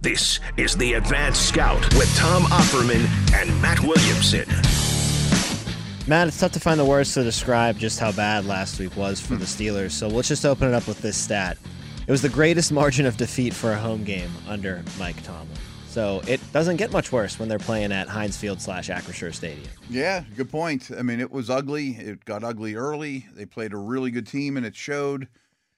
This is The Advanced Scout with Tom Opferman and Matt Williamson. Matt, it's tough to find the words to describe just how bad last week was for the Steelers, so let's just open it up with this stat. It was the greatest margin of defeat for a home game under Mike Tomlin. So it doesn't get much worse when they're playing at Heinz Field / Acrisure Stadium. Yeah, good point. I mean, it was ugly. It got ugly early. They played a really good team, and it showed.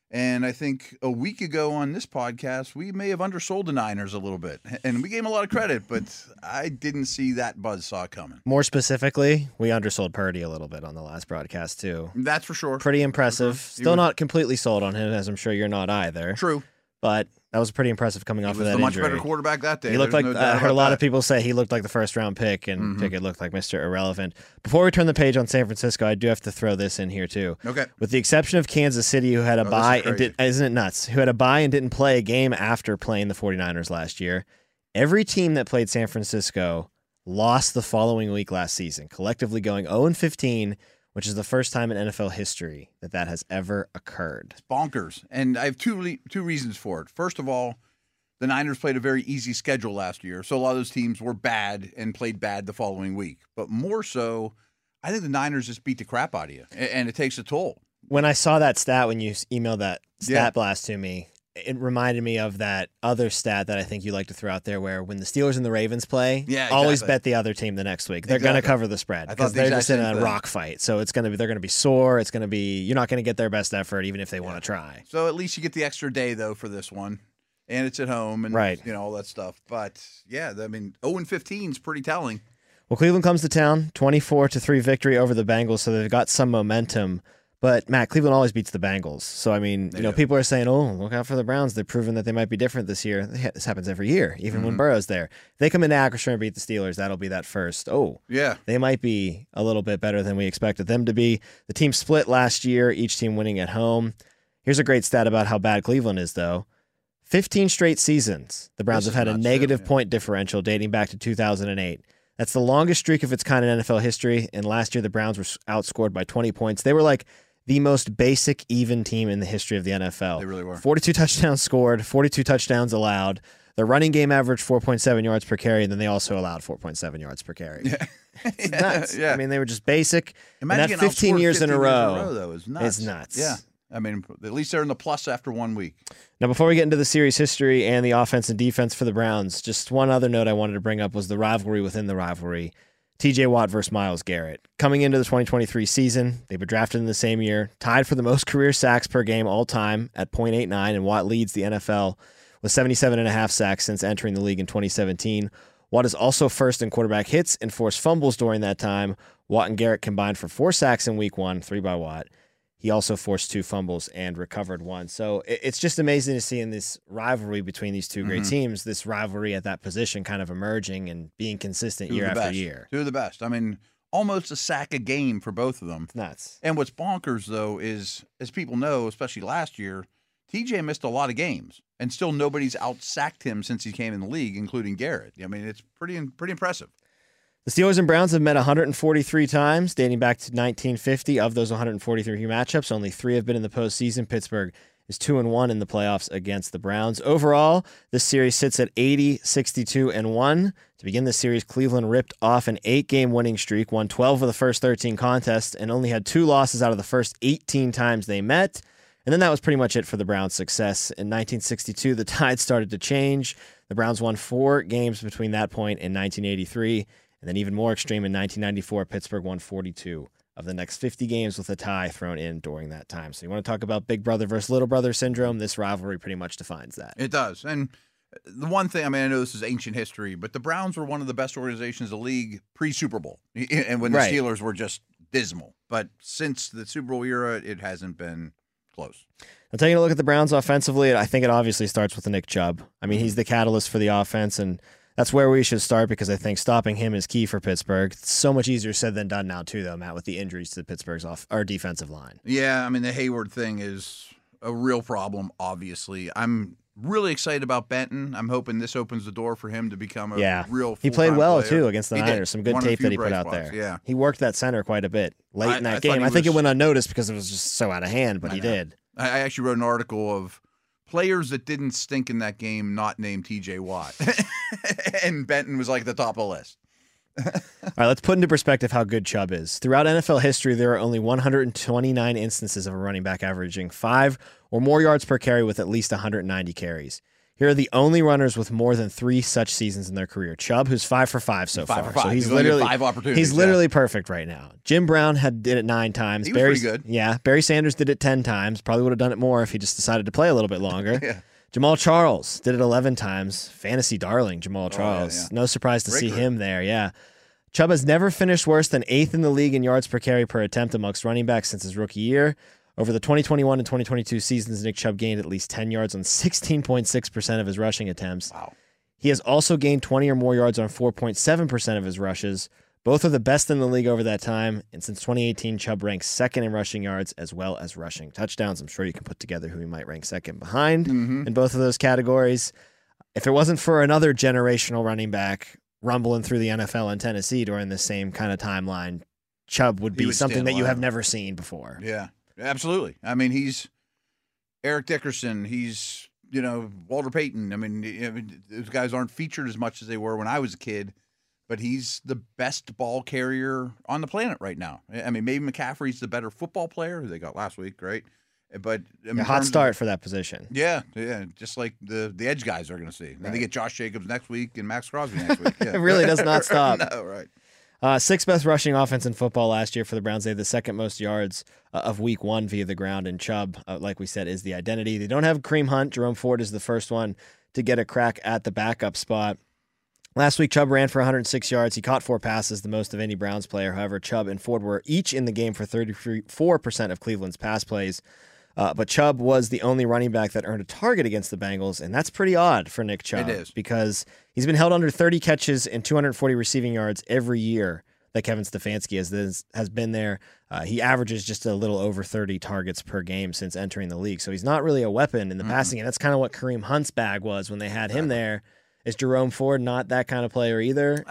And I think a week ago on this podcast, we may have undersold the Niners a little bit. And we gave them a lot of credit, but I didn't see that buzzsaw coming. More specifically, we undersold Purdy a little bit on the last broadcast, too. That's for sure. Pretty impressive. Sure. Still not completely sold on him, as I'm sure you're not either. True. But that was pretty impressive coming off of that injury. He was a much better quarterback that day. He looked like, no I heard a lot of people say he looked like the first-round pick, and Pickett looked like Mr. Irrelevant. Before we turn the page on San Francisco, I do have to throw this in here, too. Okay. With the exception of Kansas City, who had a bye, and who had a bye and didn't play a game after playing the 49ers last year, every team that played San Francisco lost the following week last season, collectively going 0-15, which is the first time in NFL history that that has ever occurred. It's bonkers. And I have two reasons for it. First of all, the Niners played a very easy schedule last year, so a lot of those teams were bad and played bad the following week. But more so, I think the Niners just beat the crap out of you, and it takes a toll. When I saw that stat, when you emailed that stat blast to me, it reminded me of that other stat that I think you like to throw out there where when the Steelers and the Ravens play, always bet the other team the next week. They're going to cover the spread because they're just in a rock fight. So it's going to be, they're going to be sore. It's going to be, you're not going to get their best effort even if they want to try. So at least you get the extra day though for this one, and it's at home and you know, all that stuff. But yeah, I mean, 0-15 is pretty telling. Well, Cleveland comes to town, 24-3 victory over the Bengals. So they've got some momentum. But, Matt, Cleveland always beats the Bengals. So, I mean, you know, people are saying, oh, look out for the Browns. They've proven that they might be different this year. This happens every year, even when Burrow's there. If they come into Acrisure and beat the Steelers, that'll be that first. Oh, yeah. They might be a little bit better than we expected them to be. The team split last year, each team winning at home. Here's a great stat about how bad Cleveland is, though. 15 straight seasons, the Browns have had a negative point differential dating back to 2008. That's the longest streak of its kind in NFL history, and last year the Browns were outscored by 20 points. They were like the most basic, even team in the history of the NFL. They really were. 42 touchdowns scored, 42 touchdowns allowed. Their running game averaged 4.7 yards per carry, and then they also allowed 4.7 yards per carry. Yeah. It's nuts. Yeah. I mean, they were just basic. Imagine and that 15 years in a row. Though, is nuts. It's nuts. Yeah. I mean, at least they're in the plus after 1 week. Now, before we get into the series history and the offense and defense for the Browns, just one other note I wanted to bring up was the rivalry within the rivalry. TJ Watt versus Myles Garrett. Coming into the 2023 season, they were drafted in the same year, tied for the most career sacks per game all time at .89, and Watt leads the NFL with 77.5 sacks since entering the league in 2017. Watt is also first in quarterback hits and forced fumbles during that time. Watt and Garrett combined for 4 sacks in week 1, 3 by Watt. He also forced 2 fumbles and recovered 1. So it's just amazing to see in this rivalry between these two great teams, this rivalry at that position kind of emerging and being consistent year after year. Two of the best. I mean, almost a sack a game for both of them. It's nuts. And what's bonkers, though, is, as people know, especially last year, TJ missed a lot of games, and still nobody's out-sacked him since he came in the league, including Garrett. I mean, it's pretty impressive. The Steelers and Browns have met 143 times, dating back to 1950. Of those 143 matchups, only 3 have been in the postseason. Pittsburgh is 2-1 in the playoffs against the Browns. Overall, this series sits at 80-62-1. To begin the series, Cleveland ripped off an 8-game winning streak, won 12 of the first 13 contests, and only had 2 losses out of the first 18 times they met. And then that was pretty much it for the Browns' success. In 1962, the tide started to change. The Browns won 4 games between that point and 1983. And then even more extreme in 1994, Pittsburgh won 42 of the next 50 games with a tie thrown in during that time. So you want to talk about big brother versus little brother syndrome? This rivalry pretty much defines that. It does. And the one thing, I mean, I know this is ancient history, but the Browns were one of the best organizations in the league pre-Super Bowl. And when the Steelers were just dismal. But since the Super Bowl era, it hasn't been close. I'm taking a look at the Browns offensively, and I think it obviously starts with Nick Chubb. I mean, he's the catalyst for the offense, and that's where we should start because I think stopping him is key for Pittsburgh. It's so much easier said than done now, too, though, Matt, with the injuries to Pittsburgh's our defensive line. Yeah, I mean, the Hayward thing is a real problem, obviously. I'm really excited about Benton. I'm hoping this opens the door for him to become a real full-time player. He played well, too, against the Niners. Some good tape that he put out there. Yeah. He worked that center quite a bit late in that game. I think it went unnoticed because it was just so out of hand, but he did. I actually wrote an article of players that didn't stink in that game, not named TJ Watt. And Benton was like the top of the list. All right, let's put into perspective how good Chubb is. Throughout NFL history, there are only 129 instances of a running back averaging 5 or more yards per carry with at least 190 carries. Here are the only runners with more than 3 such seasons in their career. Chubb, who's 5 for 5 so far. So he's literally 5 opportunities. He's literally perfect right now. Jim Brown did it 9 times. He was pretty good. Yeah, Barry Sanders did it 10 times. Probably would have done it more if he just decided to play a little bit longer. Yeah. Jamal Charles did it 11 times. Fantasy darling, Jamal Charles. No surprise to see him there. Yeah. Chubb has never finished worse than 8th in the league in yards per carry per attempt amongst running backs since his rookie year. Over the 2021 and 2022 seasons, Nick Chubb gained at least 10 yards on 16.6% of his rushing attempts. Wow. He has also gained 20 or more yards on 4.7% of his rushes. Both are the best in the league over that time, and since 2018, Chubb ranks second in rushing yards as well as rushing touchdowns. I'm sure you can put together who he might rank second behind in both of those categories. If it wasn't for another generational running back rumbling through the NFL in Tennessee during the same kind of timeline, Chubb would be something that you have never seen before. Yeah. Absolutely. I mean, he's Eric Dickerson. He's, you know, Walter Payton. I mean, those guys aren't featured as much as they were when I was a kid, but he's the best ball carrier on the planet right now. I mean, maybe McCaffrey's the better football player who they got last week, right? But I mean, hot start for that position. Yeah, yeah. Just like the edge guys are going to see. Then they get Josh Jacobs next week and Max Crosby next week. Yeah. It really does not stop. No, right. 6th best rushing offense in football last year for the Browns. They had the 2nd most yards of week 1 via the ground, and Chubb, like we said, is the identity. They don't have Kareem Hunt. Jerome Ford is the first one to get a crack at the backup spot. Last week, Chubb ran for 106 yards. He caught 4 passes, the most of any Browns player. However, Chubb and Ford were each in the game for 34% of Cleveland's pass plays. But Chubb was the only running back that earned a target against the Bengals, and that's pretty odd for Nick Chubb. It is. Because he's been held under 30 catches and 240 receiving yards every year that Kevin Stefanski has been there. He averages just a little over 30 targets per game since entering the league, so he's not really a weapon in the passing, and that's kind of what Kareem Hunt's bag was when they had him there. Is Jerome Ford not that kind of player either?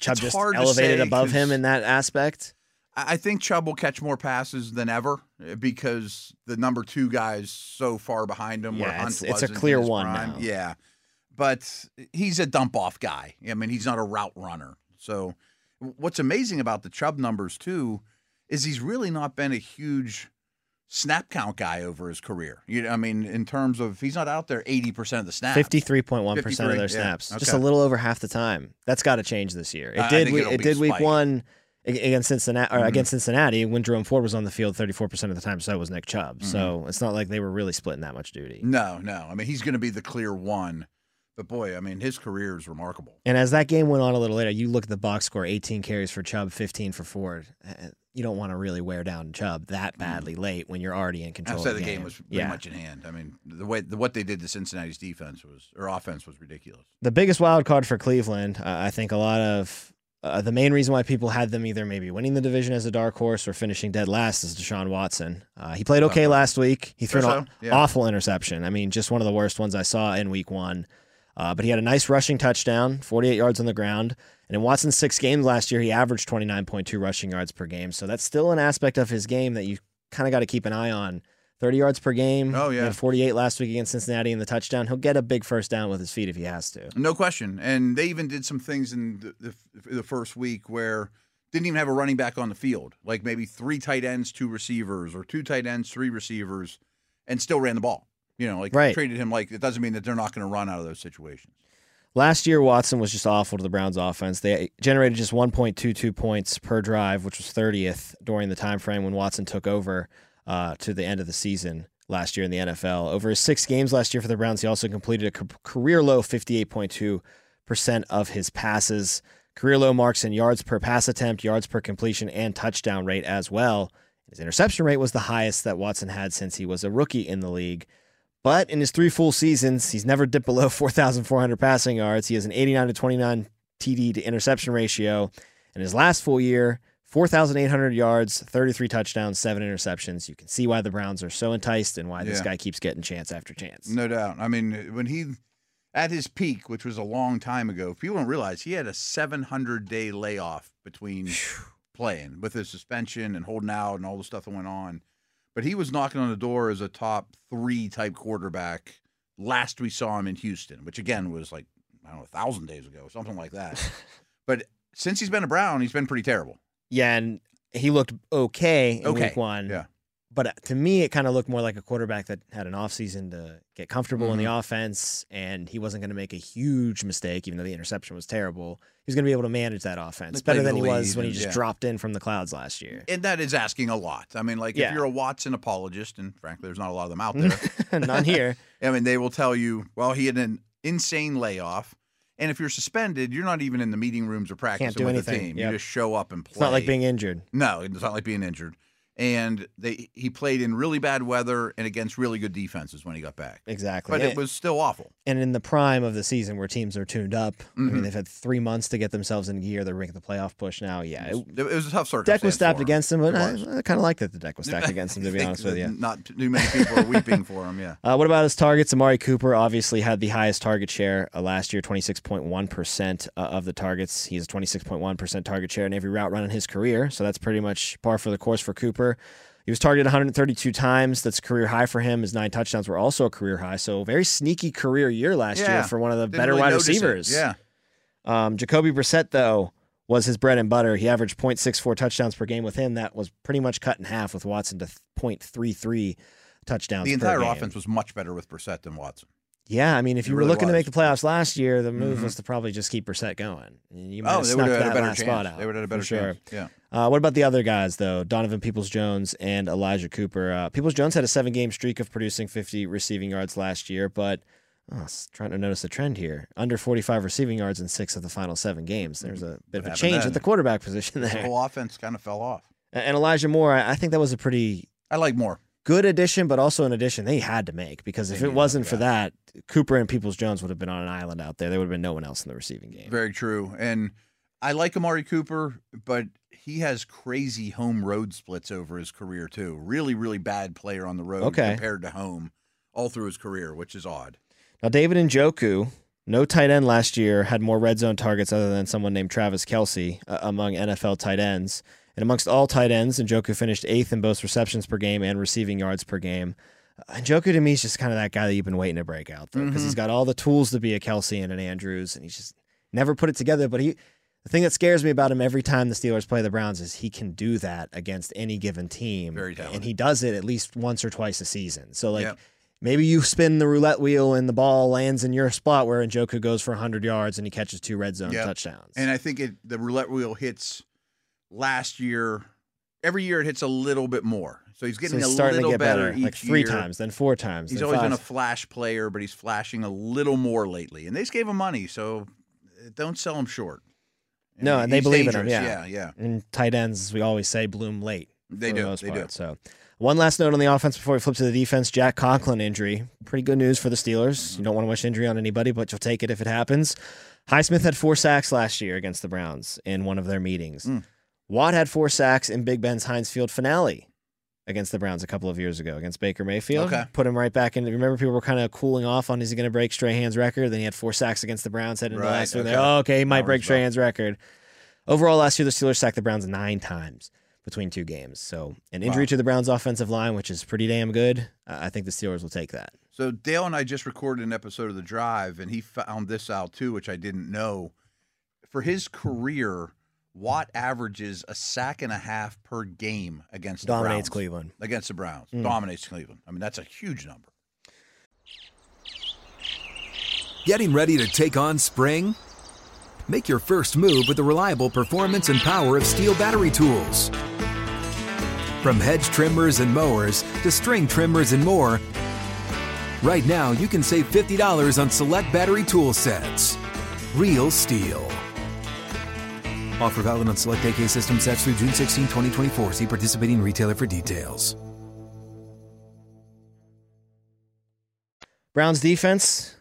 Chubb just elevated above him in that aspect? I think Chubb will catch more passes than ever because the number 2 guy's so far behind him. Yeah, where it's a clear one now. Yeah, but he's a dump-off guy. I mean, he's not a route runner. So what's amazing about the Chubb numbers, too, is he's really not been a huge snap count guy over his career. You know, I mean, in terms of he's not out there 80% of the snaps. 53.1% of their snaps. Okay. Just a little over half the time. That's got to change this year. It did week 1. Against Cincinnati, or against Cincinnati, when Jerome Ford was on the field 34% of the time, so was Nick Chubb. So it's not like they were really splitting that much duty. No. I mean, he's going to be the clear one. But, boy, I mean, his career is remarkable. And as that game went on a little later, you look at the box score, 18 carries for Chubb, 15 for Ford. You don't want to really wear down Chubb that badly late when you're already in control. Outside of the game was pretty much in hand. I mean, what they did to Cincinnati's offense was ridiculous. The biggest wild card for Cleveland, I think a lot of... the main reason why people had them either maybe winning the division as a dark horse or finishing dead last is Deshaun Watson. He played okay last week. He threw an awful interception. I mean, just one of the worst ones I saw in week 1. But he had a nice rushing touchdown, 48 yards on the ground. And in Watson's 6 games last year, he averaged 29.2 rushing yards per game. So that's still an aspect of his game that you kind of got to keep an eye on. 30 yards per game. Oh, yeah. He had 48 last week against Cincinnati in the touchdown. He'll get a big first down with his feet if he has to. No question. And they even did some things in the first week where didn't even have a running back on the field, like maybe 3 tight ends, 2 receivers, or 2 tight ends, 3 receivers, and still ran the ball. You know, like treated him like it doesn't mean that they're not going to run out of those situations. Last year, Watson was just awful to the Browns' offense. They generated just 1.22 points per drive, which was 30th during the time frame when Watson took over. To the end of the season last year in the NFL. Over his 6 games last year for the Browns, he also completed a career-low 58.2% of his passes. Career-low marks in yards per pass attempt, yards per completion, and touchdown rate as well. His interception rate was the highest that Watson had since he was a rookie in the league. But in his three full seasons, he's never dipped below 4,400 passing yards. He has an 89-29 TD to interception ratio. In his last full year, 4,800 yards, 33 touchdowns, 7 interceptions. You can see why the Browns are so enticed and why this guy keeps getting chance after chance. No doubt. I mean, when he, at his peak, which was a long time ago, people don't realize he had a 700-day layoff between playing with his suspension and holding out and all the stuff that went on. But he was knocking on the door as a top-3 type quarterback last we saw him in Houston, which, again, was like, I don't know, 1,000 days ago, something like that. But since he's been a Brown, he's been pretty terrible. Yeah, and he looked okay in week one. Yeah. But to me, it kind of looked more like a quarterback that had an offseason to get comfortable in the offense, and he wasn't going to make a huge mistake, even though the interception was terrible. He was going to be able to manage that offense better than he was when he just dropped in from the clouds last year. And that is asking a lot. I mean, like, if you're a Watson apologist, and frankly, there's not a lot of them out there. None here. I mean, they will tell you, well, he had an insane layoff. And if you're suspended, you're not even in the meeting rooms or practicing with the team. Yep. You just show up and play. It's not like being injured. No, it's not like being injured. And he played in really bad weather and against really good defenses when he got back. Exactly. But it was still awful. And in the prime of the season where teams are tuned up, I mean, they've had 3 months to get themselves in gear. They're making the playoff push now. Yeah. It was a tough circumstance. Deck was stacked against him, but I kind of like that the deck was stacked against him, to be honest with you. Not too many people are weeping for him, what about his targets? Amari Cooper obviously had the highest target share last year, 26.1% of the targets. He has a 26.1% target share in every route run in his career, so that's pretty much par for the course for Cooper. He was targeted 132 times. That's career high for him. His 9 touchdowns were also a career high. So very sneaky career year last year for one of the better wide receivers. Jacoby Brissett, though, was his bread and butter. He averaged 0.64 touchdowns per game with him. That was pretty much cut in half with Watson to 0.33 touchdowns per game. The entire offense was much better with Brissett than Watson. Yeah, I mean, if you were looking to make the playoffs last year, the move was to probably just keep Brissett going. You might have snuck that last spot out. They would have had a better chance. Yeah. What about the other guys, though? Donovan Peoples-Jones and Elijah Cooper. Peoples-Jones had a 7-game streak of producing 50 receiving yards last year, but I was trying to notice a trend here. Under 45 receiving yards in 6 of the final 7 games. There's a bit of a change at the quarterback position there. The whole offense kind of fell off. And Elijah Moore, I think that was a pretty... I like Moore. Good addition, but also an addition they had to make, because if it wasn't for that, Cooper and Peoples-Jones would have been on an island out there. There would have been no one else in the receiving game. Very true. And I like Amari Cooper, but he has crazy home road splits over his career, too. Really, really bad player on the road compared to home all through his career, which is odd. Now, David Njoku, no tight end last year, had more red zone targets other than someone named Travis Kelce among NFL tight ends. And amongst all tight ends, Njoku finished 8th in both receptions per game and receiving yards per game. Njoku, to me, is just kind of that guy that you've been waiting to break out, though, because he's got all the tools to be a Kelce and an Andrews, and he's just never put it together. But the thing that scares me about him every time the Steelers play the Browns is he can do that against any given team. Very talented. And he does it at least once or twice a season. So, like, maybe you spin the roulette wheel and the ball lands in your spot where Njoku goes for 100 yards and he catches 2 red zone touchdowns. And I think the roulette wheel hits... Last year, every year it hits a little bit more. So he's getting a little better each like 3 year. Times, then 4 times. He's always been a flash player, but he's flashing a little more lately. And they just gave him money, so don't sell him short. No, and they believe in him. Yeah. And tight ends, as we always say, bloom late. They do. They do. So one last note on the offense before we flip to the defense: Jack Conklin injury. Pretty good news for the Steelers. You don't want to wish injury on anybody, but you'll take it if it happens. Highsmith had 4 sacks last year against the Browns in one of their meetings. Watt had 4 sacks in Big Ben's Heinz Field finale against the Browns a couple of years ago against Baker Mayfield. Put him right back in. Remember, people were kind of cooling off on, is he going to break Strahan's record? Then he had 4 sacks against the Browns heading into last week. He might break Strahan's record. Overall, last year, the Steelers sacked the Browns 9 times between 2 games. So an injury to the Browns offensive line, which is pretty damn good. I think the Steelers will take that. So Dale and I just recorded an episode of The Drive, and he found this out too, which I didn't know. For his career, Watt averages a sack and a half per game against the Browns. Cleveland. Against the Browns. Dominates Cleveland. I mean, that's a huge number. Getting ready to take on spring? Make your first move with the reliable performance and power of Steel battery tools. From hedge trimmers and mowers to string trimmers and more, right now you can save $50 on select battery tool sets. Real Steel. Offer valid on select AK system sets through June 16, 2024. See participating retailer for details. Browns defense,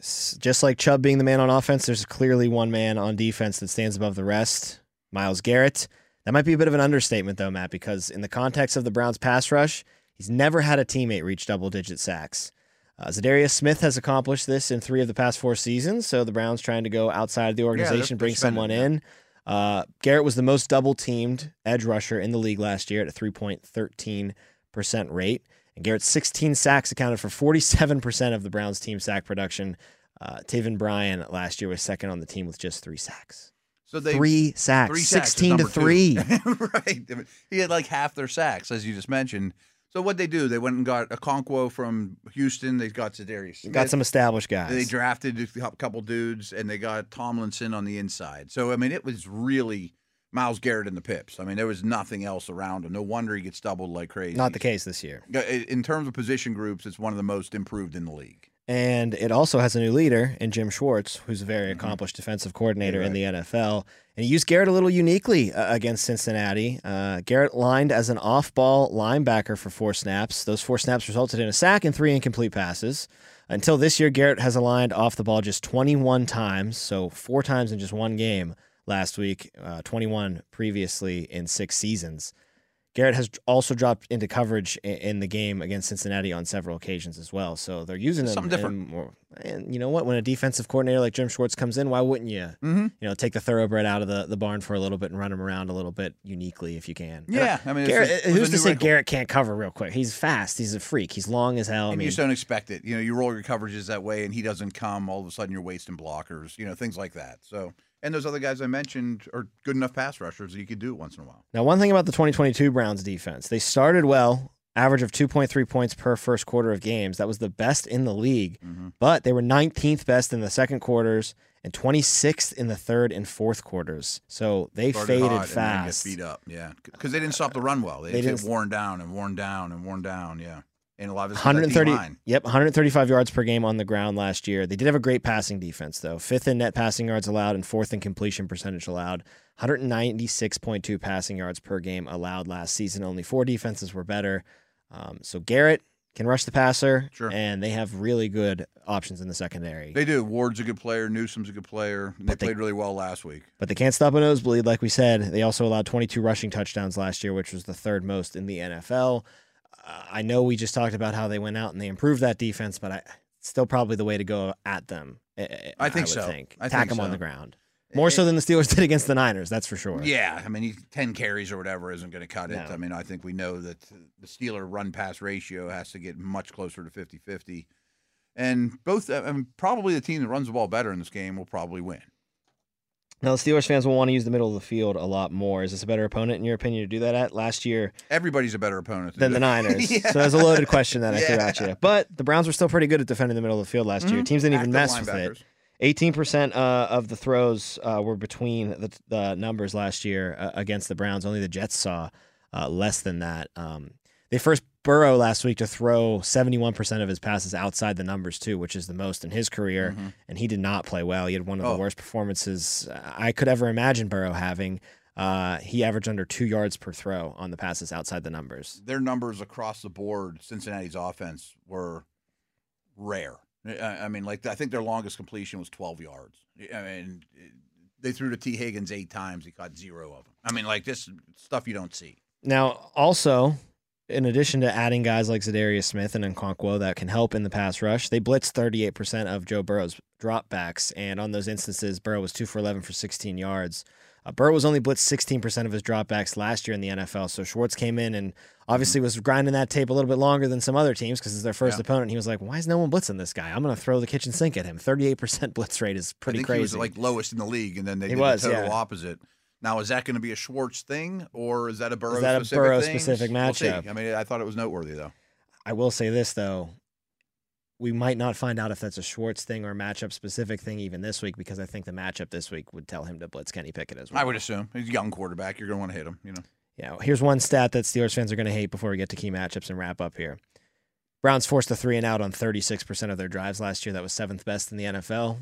just like Chubb being the man on offense, there's clearly one man on defense that stands above the rest, Myles Garrett. That might be a bit of an understatement, though, Matt, because in the context of the Browns' pass rush, he's never had a teammate reach double-digit sacks. Za'Darius Smith has accomplished this in 3 of the past 4 seasons, so the Browns trying to go outside of the organization, bring someone in. Garrett was the most double-teamed edge rusher in the league last year at a 3.13% rate. And Garrett's 16 sacks accounted for 47% of the Browns' team sack production. Taven Bryan last year was second on the team with just 3 sacks. So they, 3 sacks. 16 to 3. Right. He had like half their sacks, as you just mentioned. So what'd they do? They went and got Okonkwo from Houston. They got Za'Darius Smith. Got some established guys. They drafted a couple dudes, and they got Tomlinson on the inside. So, I mean, it was really Myles Garrett in the pips. I mean, there was nothing else around him. No wonder he gets doubled like crazy. Not the case this year. In terms of position groups, it's one of the most improved in the league. And it also has a new leader in Jim Schwartz, who's a very accomplished defensive coordinator in the NFL. And he used Garrett a little uniquely against Cincinnati. Garrett lined as an off-ball linebacker for 4 snaps. Those 4 snaps resulted in a sack and 3 incomplete passes. Until this year, Garrett has aligned off the ball just 21 times, so 4 times in just 1 game last week, 21 previously in 6 seasons. Garrett has also dropped into coverage in the game against Cincinnati on several occasions as well. So they're using him. Something different. And you know what? When a defensive coordinator like Jim Schwartz comes in, why wouldn't you take the thoroughbred out of the barn for a little bit and run him around a little bit uniquely if you can? Yeah. I mean, Garrett, who's to say wrinkle. Garrett can't cover real quick? He's fast. He's a freak. He's long as hell. And you just don't expect it. You know, you roll your coverages that way and he doesn't come. All of a sudden you're wasting blockers, things like that. So. And those other guys I mentioned are good enough pass rushers that you could do it once in a while. Now, one thing about the 2022 Browns defense, they started well, average of 2.3 points per first quarter of games. That was the best in the league, but they were 19th best in the second quarters and 26th in the third and fourth quarters. So they faded fast. And then get beat up, yeah, because they didn't stop the run well. They just worn down, yeah. And a lot of 135 yards per game on the ground last year. They did have a great passing defense, though. 5th in net passing yards allowed and 4th in completion percentage allowed. 196.2 passing yards per game allowed last season. Only 4 defenses were better. So Garrett can rush the passer, and they have really good options in the secondary. They do. Ward's a good player. Newsom's a good player. And they played really well last week. But they can't stop a nosebleed, like we said. They also allowed 22 rushing touchdowns last year, which was the 3rd most in the NFL. I know we just talked about how they went out and they improved that defense, but it's still probably the way to go at them. I think. Attack them on the ground. More so than the Steelers did against the Niners, that's for sure. Yeah, I mean, 10 carries or whatever isn't going to cut it. I mean, I think we know that the Steeler run-pass ratio has to get much closer to 50-50. And probably the team that runs the ball better in this game will probably win. Now, the Steelers fans will want to use the middle of the field a lot more. Is this a better opponent, in your opinion, to do that at? Last year, everybody's a better opponent than the Niners. So that's a loaded question that I threw at you. But the Browns were still pretty good at defending the middle of the field last year. Teams didn't even mess with it. 18% of the throws were between the numbers last year against the Browns. Only the Jets saw less than that. They forced Burrow last week to throw 71% of his passes outside the numbers, too, which is the most in his career, and he did not play well. He had one of the worst performances I could ever imagine Burrow having. He averaged under 2 yards per throw on the passes outside the numbers. Their numbers across the board, Cincinnati's offense, were rare. I mean, I think their longest completion was 12 yards. I mean, they threw to T. Higgins 8 times. He caught 0 of them. I mean, this stuff you don't see. Now, also, in addition to adding guys like Za'Darius Smith and Okonkwo that can help in the pass rush, they blitzed 38% of Joe Burrow's dropbacks, and on those instances, Burrow was 2 for 11 for 16 yards. Burrow was only blitzed 16% of his dropbacks last year in the NFL, so Schwartz came in and obviously was grinding that tape a little bit longer than some other teams because it's their first opponent. He was like, why is no one blitzing this guy? I'm going to throw the kitchen sink at him. 38% blitz rate is pretty crazy. He was lowest in the league, and then they did the total opposite. Now, is that going to be a Schwartz thing, or is that a Burrow-specific thing? Matchup? We'll see. I mean, I thought it was noteworthy, though. I will say this, though. We might not find out if that's a Schwartz thing or a matchup-specific thing even this week, because I think the matchup this week would tell him to blitz Kenny Pickett as well. I would assume. He's a young quarterback. You're going to want to hit him, Yeah, here's one stat that Steelers fans are going to hate before we get to key matchups and wrap up here. Browns forced a 3-and-out on 36% of their drives last year. That was 7th best in the NFL.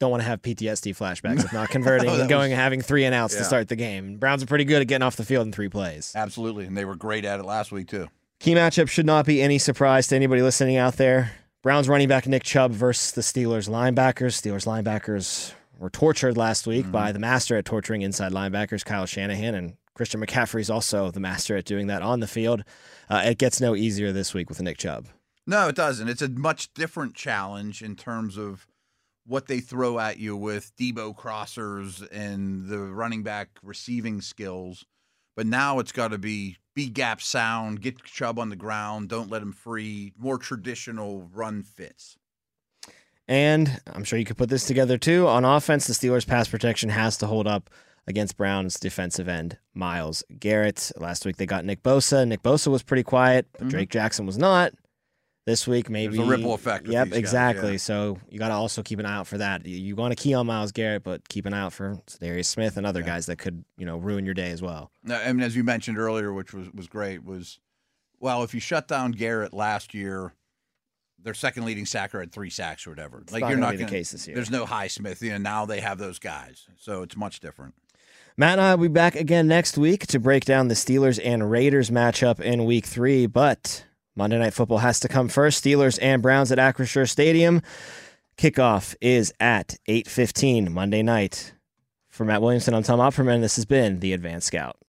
don't want to have PTSD flashbacks of not converting and going and having 3 and outs to start the game. Browns are pretty good at getting off the field in 3 plays. Absolutely, and they were great at it last week too. Key matchup should not be any surprise to anybody listening out there. Browns running back Nick Chubb versus the Steelers linebackers. Steelers linebackers were tortured last week by the master at torturing inside linebackers, Kyle Shanahan, and Christian McCaffrey's also the master at doing that on the field. It gets no easier this week with Nick Chubb. No, it doesn't. It's a much different challenge in terms of what they throw at you with Deebo crossers and the running back receiving skills. But now it's got to be B-gap sound, get Chubb on the ground, don't let him free, more traditional run fits. And I'm sure you could put this together too. On offense, the Steelers' pass protection has to hold up against Brown's defensive end, Myles Garrett. Last week they got Nick Bosa. Nick Bosa was pretty quiet, but Drake Jackson was not. This week, maybe. There's a ripple effect. Yep, exactly. Guys, so you got to also keep an eye out for that. You want to key on Myles Garrett, but keep an eye out for Za'Darius Smith and other guys that could, you know, ruin your day as well. I mean, as you mentioned earlier, which was great, was, well, if you shut down Garrett last year, their second leading sacker had 3 sacks or whatever. It's like not the case this year. There's no Highsmith. You know, now they have those guys, so it's much different. Matt and I will be back again next week to break down the Steelers and Raiders matchup in Week 3, but Monday Night Football has to come first. Steelers and Browns at Acrisure Stadium. Kickoff is at 8:15 Monday night. For Matt Williamson, I'm Tom Opferman. This has been The Advanced Scout.